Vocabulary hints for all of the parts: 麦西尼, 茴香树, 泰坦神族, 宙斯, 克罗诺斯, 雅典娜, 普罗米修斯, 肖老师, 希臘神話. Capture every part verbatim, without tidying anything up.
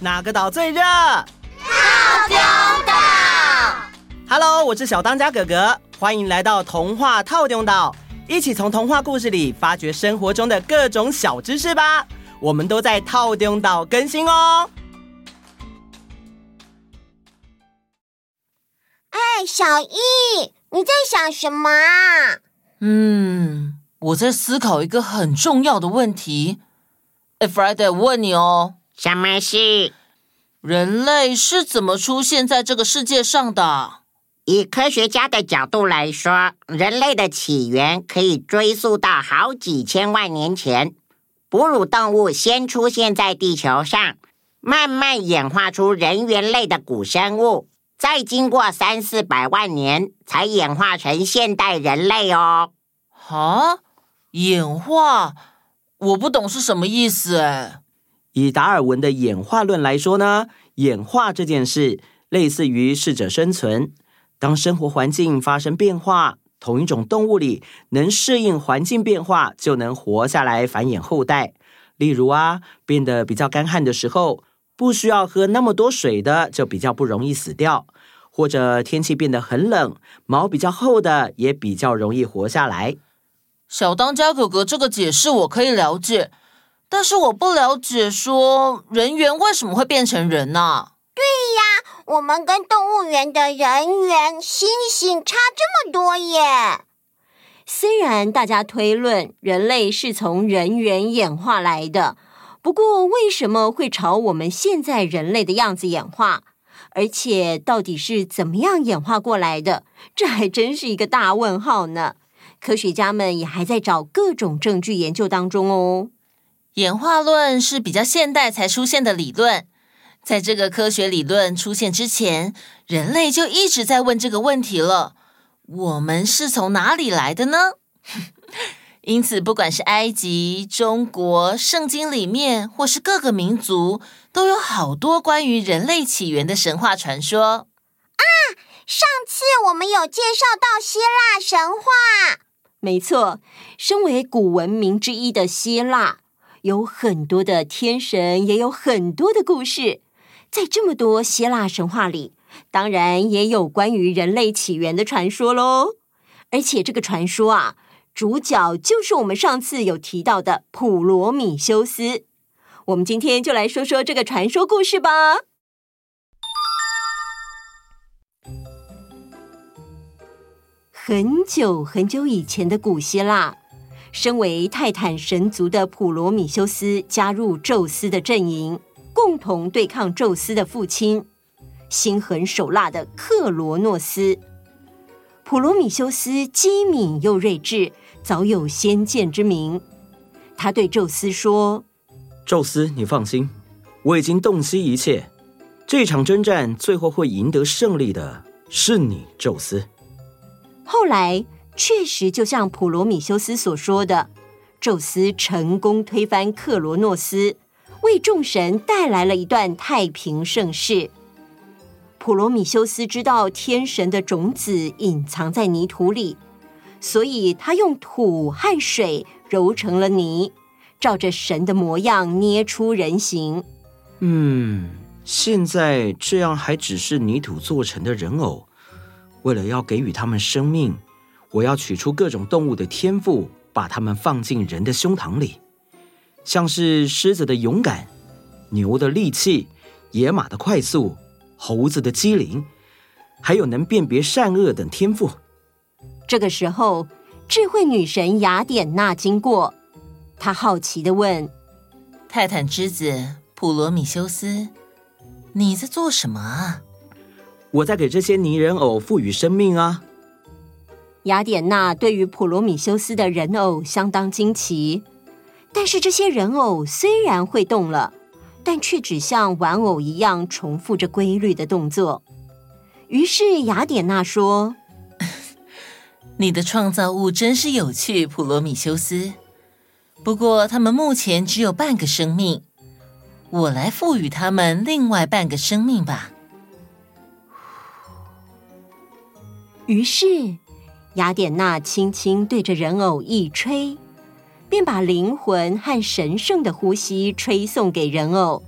哪个岛最热？套丁岛。Hello， 我是小当家哥哥，欢迎来到童话套丁岛，一起从童话故事里发掘生活中的各种小知识吧。我们都在套丁岛更新哦。哎，小易，你在想什么啊？嗯，我在思考一个很重要的问题。哎 Friday， 我问你哦，什么事？人类是怎么出现在这个世界上的？以科学家的角度来说，人类的起源可以追溯到好几千万年前。哺乳动物先出现在地球上，慢慢演化出人猿类的古生物，再经过三四百万年，才演化成现代人类哦。啊，演化？我不懂是什么意思哎。以达尔文的演化论来说呢，演化这件事类似于适者生存。当生活环境发生变化，同一种动物里能适应环境变化，就能活下来繁衍后代。例如啊，变得比较干旱的时候，不需要喝那么多水的就比较不容易死掉，或者天气变得很冷，毛比较厚的也比较容易活下来。小当家哥哥这个解释我可以了解，但是我不了解说人猿为什么会变成人啊？对呀，我们跟动物园的人猿、猩猩差这么多耶。虽然大家推论人类是从人猿演化来的，不过为什么会朝我们现在人类的样子演化？而且到底是怎么样演化过来的？这还真是一个大问号呢。科学家们也还在找各种证据研究当中哦。演化论是比较现代才出现的理论，在这个科学理论出现之前，人类就一直在问这个问题了，我们是从哪里来的呢？因此不管是埃及、中国、圣经里面或是各个民族，都有好多关于人类起源的神话传说。啊，上次我们有介绍到希腊神话。没错，身为古文明之一的希腊，有很多的天神，也有很多的故事。在这么多希腊神话里，当然也有关于人类起源的传说咯。而且这个传说啊，主角就是我们上次有提到的普罗米修斯。我们今天就来说说这个传说故事吧。很久很久以前的古希腊，身为泰坦神族的普罗米修斯加入宙斯的阵营，共同对抗宙斯的父亲心狠手辣的克罗诺斯。普罗米修斯机敏又睿智，早有先见之明。他对宙斯说：宙斯，你放心，我已经洞悉一切，这场征战最后会赢得胜利的是你，宙斯。后来确实就像普罗米修斯所说的，宙斯成功推翻克罗诺斯，为众神带来了一段太平盛世。普罗米修斯知道天神的种子隐藏在泥土里，所以他用土和水揉成了泥，照着神的模样捏出人形。嗯，现在这样还只是泥土做成的人偶，为了要给予他们生命，我要取出各种动物的天赋，把它们放进人的胸膛里，像是狮子的勇敢，牛的力气，野马的快速，猴子的机灵，还有能辨别善恶等天赋。这个时候，智慧女神雅典娜经过，她好奇地问：泰坦之子普罗米修斯，你在做什么啊？我在给这些泥人偶赋予生命啊。雅典娜对于普罗米修斯的人偶相当惊奇，但是这些人偶虽然会动了，但却只像玩偶一样重复着规律的动作。于是雅典娜说：你的创造物真是有趣，普罗米修斯，不过他们目前只有半个生命，我来赋予他们另外半个生命吧。于是雅典娜轻轻对着人偶一吹，便把灵魂和神圣的呼吸吹送给人偶。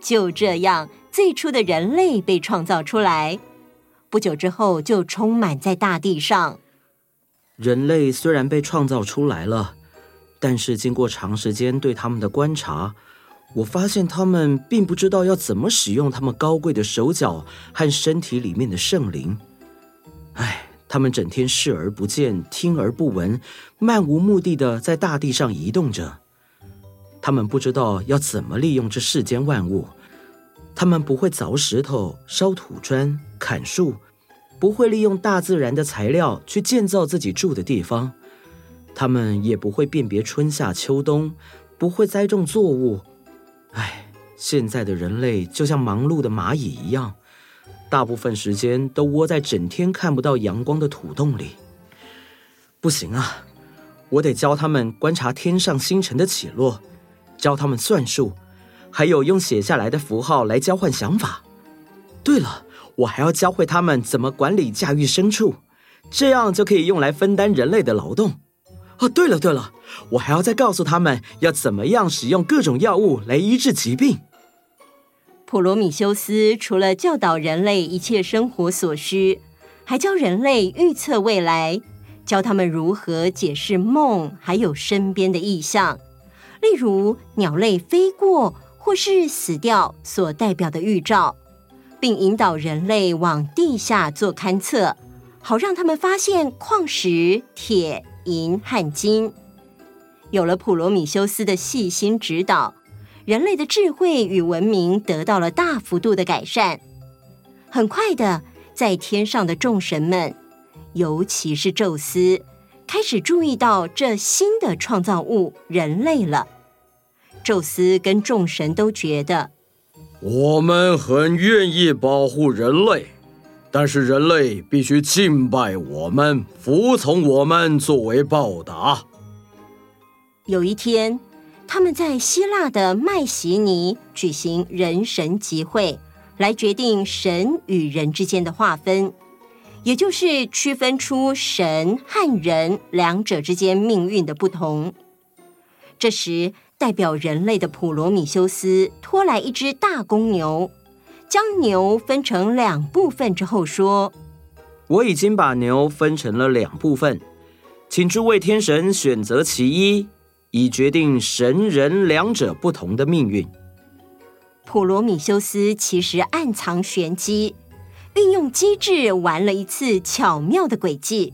就这样，最初的人类被创造出来。不久之后，就充满在大地上。人类虽然被创造出来了，但是经过长时间对他们的观察，我发现他们并不知道要怎么使用他们高贵的手脚和身体里面的圣灵。唉，他们整天视而不见，听而不闻，漫无目的的在大地上移动着。他们不知道要怎么利用这世间万物，他们不会凿石头、烧土砖、砍树，不会利用大自然的材料去建造自己住的地方，他们也不会辨别春夏秋冬，不会栽种作物。唉，现在的人类就像忙碌的蚂蚁一样，大部分时间都窝在整天看不到阳光的土洞里。不行啊，我得教他们观察天上星辰的起落，教他们算术，还有用写下来的符号来交换想法。对了，我还要教会他们怎么管理驾驭牲畜，这样就可以用来分担人类的劳动。哦，对了对了，我还要再告诉他们要怎么样使用各种药物来医治疾病。普罗米修斯除了教导人类一切生活所需，还教人类预测未来，教他们如何解释梦还有身边的意象，例如鸟类飞过或是死掉所代表的预兆，并引导人类往地下做勘测，好让他们发现矿石、铁、银和金。有了普罗米修斯的细心指导，人类的智慧与文明得到了大幅度的改善。很快的，在天上的众神们，尤其是宙斯，开始注意到这新的创造物人类了。宙斯跟众神都觉得，我们很愿意保护人类，但是人类必须敬拜我们，服从我们作为报答。有一天，他们在希腊的麦西尼举行人神集会，来决定神与人之间的划分，也就是区分出神和人两者之间命运的不同。这时，代表人类的普罗米修斯拖来一只大公牛，将牛分成两部分之后说，我已经把牛分成了两部分，请诸位天神选择其一，以决定神人两者不同的命运。普罗米修斯其实暗藏玄机，运用机智玩了一次巧妙的诡计。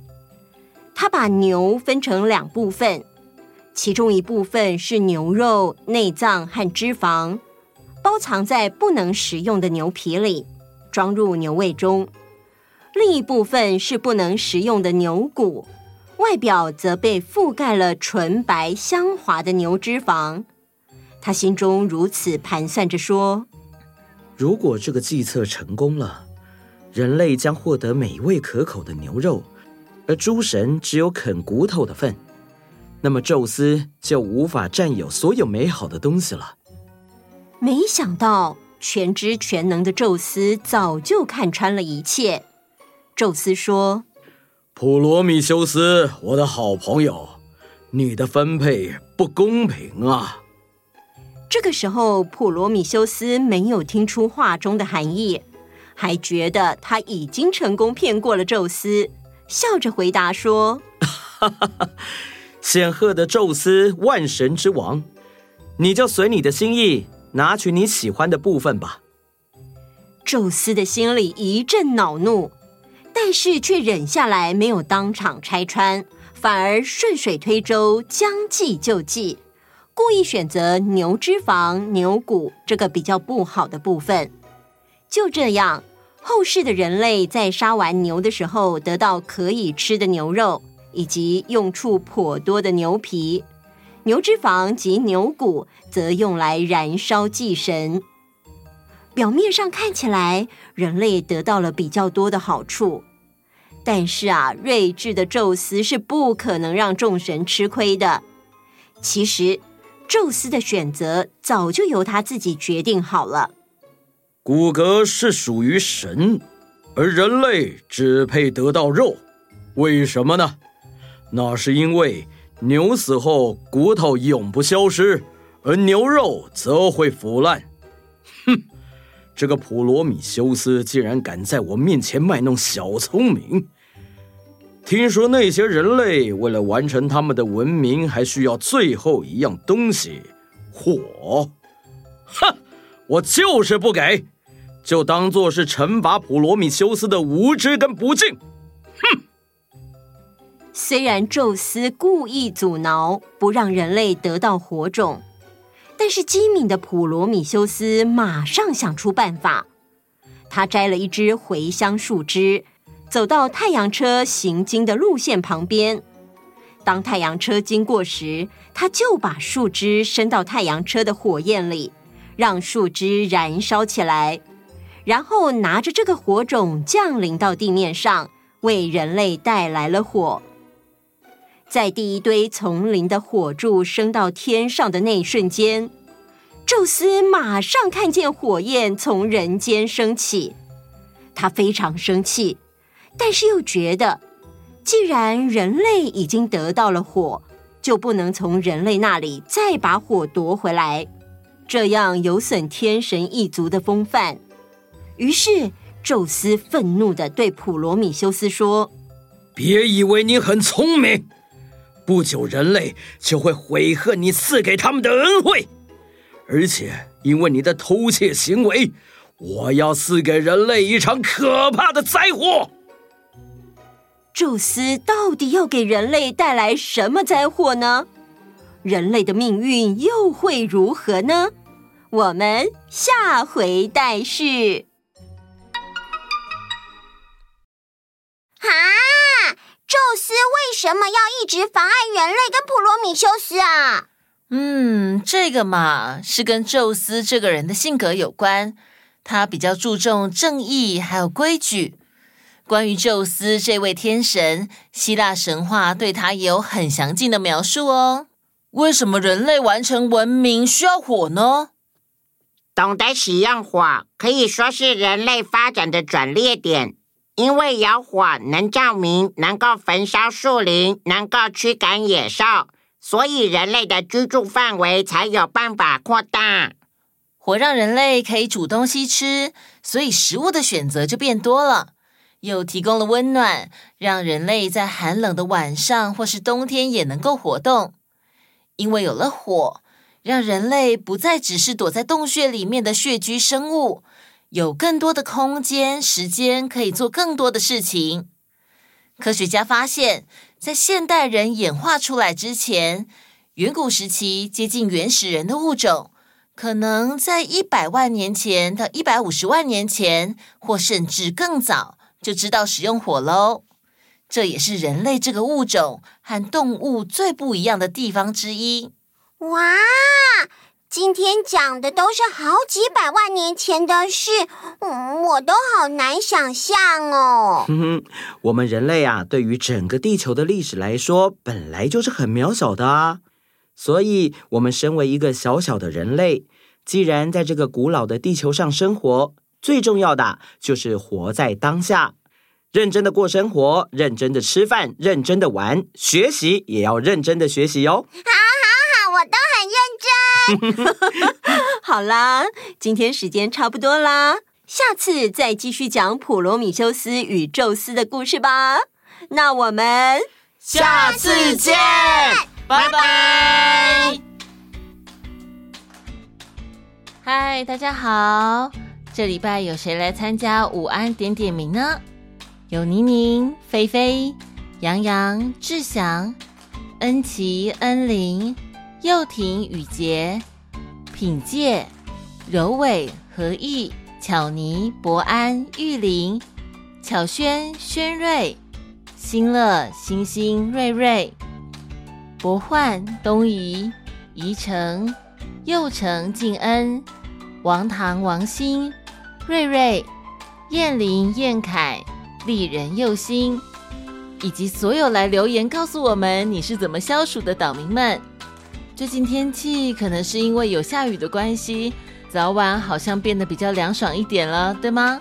他把牛分成两部分，其中一部分是牛肉、内脏和脂肪，包藏在不能食用的牛皮里，装入牛胃中；另一部分是不能食用的牛骨，外表则被覆盖了纯白香滑的牛脂肪。他心中如此盘算着说，如果这个计策成功了，人类将获得美味可口的牛肉，而诸神只有啃骨头的份，那么宙斯就无法占有所有美好的东西了。没想到全知全能的宙斯早就看穿了一切。宙斯说，普罗米修斯，我的好朋友，你的分配不公平啊。这个时候，普罗米修斯没有听出话中的含义，还觉得他已经成功骗过了宙斯，笑着回答说，显赫的宙斯，万神之王，你就随你的心意，拿取你喜欢的部分吧。宙斯的心里一阵恼怒，但是却忍下来，没有当场拆穿，反而顺水推舟，将计就计，故意选择牛脂肪、牛骨这个比较不好的部分。就这样，后世的人类在杀完牛的时候，得到可以吃的牛肉，以及用处颇多的牛皮，牛脂肪及牛骨则用来燃烧祭神。表面上看起来，人类得到了比较多的好处，但是啊，睿智的宙斯是不可能让众神吃亏的。其实，宙斯的选择早就由他自己决定好了。骨骼是属于神，而人类只配得到肉。为什么呢？那是因为牛死后骨头永不消失，而牛肉则会腐烂。哼，这个普罗米修斯竟然敢在我面前卖弄小聪明！听说那些人类为了完成他们的文明，还需要最后一样东西——火。哼，我就是不给，就当作是惩罚普罗米修斯的无知跟不敬。哼！虽然宙斯故意阻挠，不让人类得到火种，但是机敏的普罗米修斯马上想出办法。他摘了一只茴香树枝，走到太阳车行经的路线旁边。当太阳车经过时，他就把树枝伸到太阳车的火焰里，让树枝燃烧起来，然后拿着这个火种降临到地面上，为人类带来了火。在第一堆丛林的火柱升到天上的那一瞬间，宙斯马上看见火焰从人间升起。他非常生气，但是又觉得，既然人类已经得到了火，就不能从人类那里再把火夺回来，这样有损天神一族的风范。于是，宙斯愤怒地对普罗米修斯说：“别以为你很聪明，不久人类就会悔恨你赐给他们的恩惠，而且因为你的偷窃行为，我要赐给人类一场可怕的灾祸。”宙斯到底要给人类带来什么灾祸呢？人类的命运又会如何呢？我们下回待续。啊！宙斯为什么要一直妨碍人类跟普罗米修斯啊？嗯，这个嘛，是跟宙斯这个人的性格有关，他比较注重正义还有规矩。关于宙斯这位天神，希腊神话对他也有很详尽的描述哦。为什么人类完成文明需要火呢？懂得使用火，可以说是人类发展的转捩点。因为有火能照明，能够焚烧树林，能够驱赶野兽，所以人类的居住范围才有办法扩大。火让人类可以煮东西吃，所以食物的选择就变多了。又提供了温暖，让人类在寒冷的晚上或是冬天也能够活动。因为有了火，让人类不再只是躲在洞穴里面的穴居生物，有更多的空间、时间可以做更多的事情。科学家发现，在现代人演化出来之前，远古时期接近原始人的物种，可能在一百万年前到一百五十万年前，或甚至更早，就知道使用火喽。这也是人类这个物种和动物最不一样的地方之一。哇，今天讲的都是好几百万年前的事，嗯，我都好难想象哦。嗯，我们人类啊，对于整个地球的历史来说，本来就是很渺小的啊。所以，我们身为一个小小的人类，既然在这个古老的地球上生活，最重要的就是活在当下，认真的过生活，认真的吃饭，认真的玩，学习也要认真的学习哟。好好好，我都很认真。好啦，今天时间差不多啦，下次再继续讲普罗米修斯与宙斯的故事吧。那我们下次见，拜拜。嗨，大家好。这礼拜有谁来参加午安点点名呢？有宁宁、菲菲、洋洋、志祥、恩琪、恩玲、佑婷、雨杰、品介、柔伟、何毅、巧妮、博安、玉玲、巧轩、轩瑞、新乐、星星、瑞瑞、博焕、东怡、怡成、佑成、静恩、王唐、王鑫、瑞瑞、燕林、燕凯、丽人、佑星，以及所有来留言告诉我们你是怎么消暑的岛民们。最近天气可能是因为有下雨的关系，早晚好像变得比较凉爽一点了，对吗？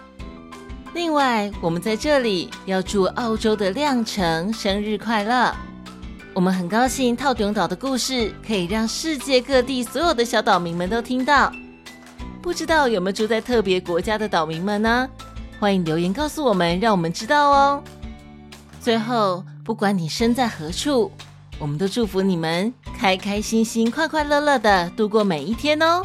另外，我们在这里要祝澳洲的亮城生日快乐。我们很高兴套顶岛的故事可以让世界各地所有的小岛民们都听到。不知道有没有住在特别国家的岛民们呢？欢迎留言告诉我们，让我们知道哦。最后，不管你身在何处，我们都祝福你们开开心心、快快乐乐的度过每一天哦。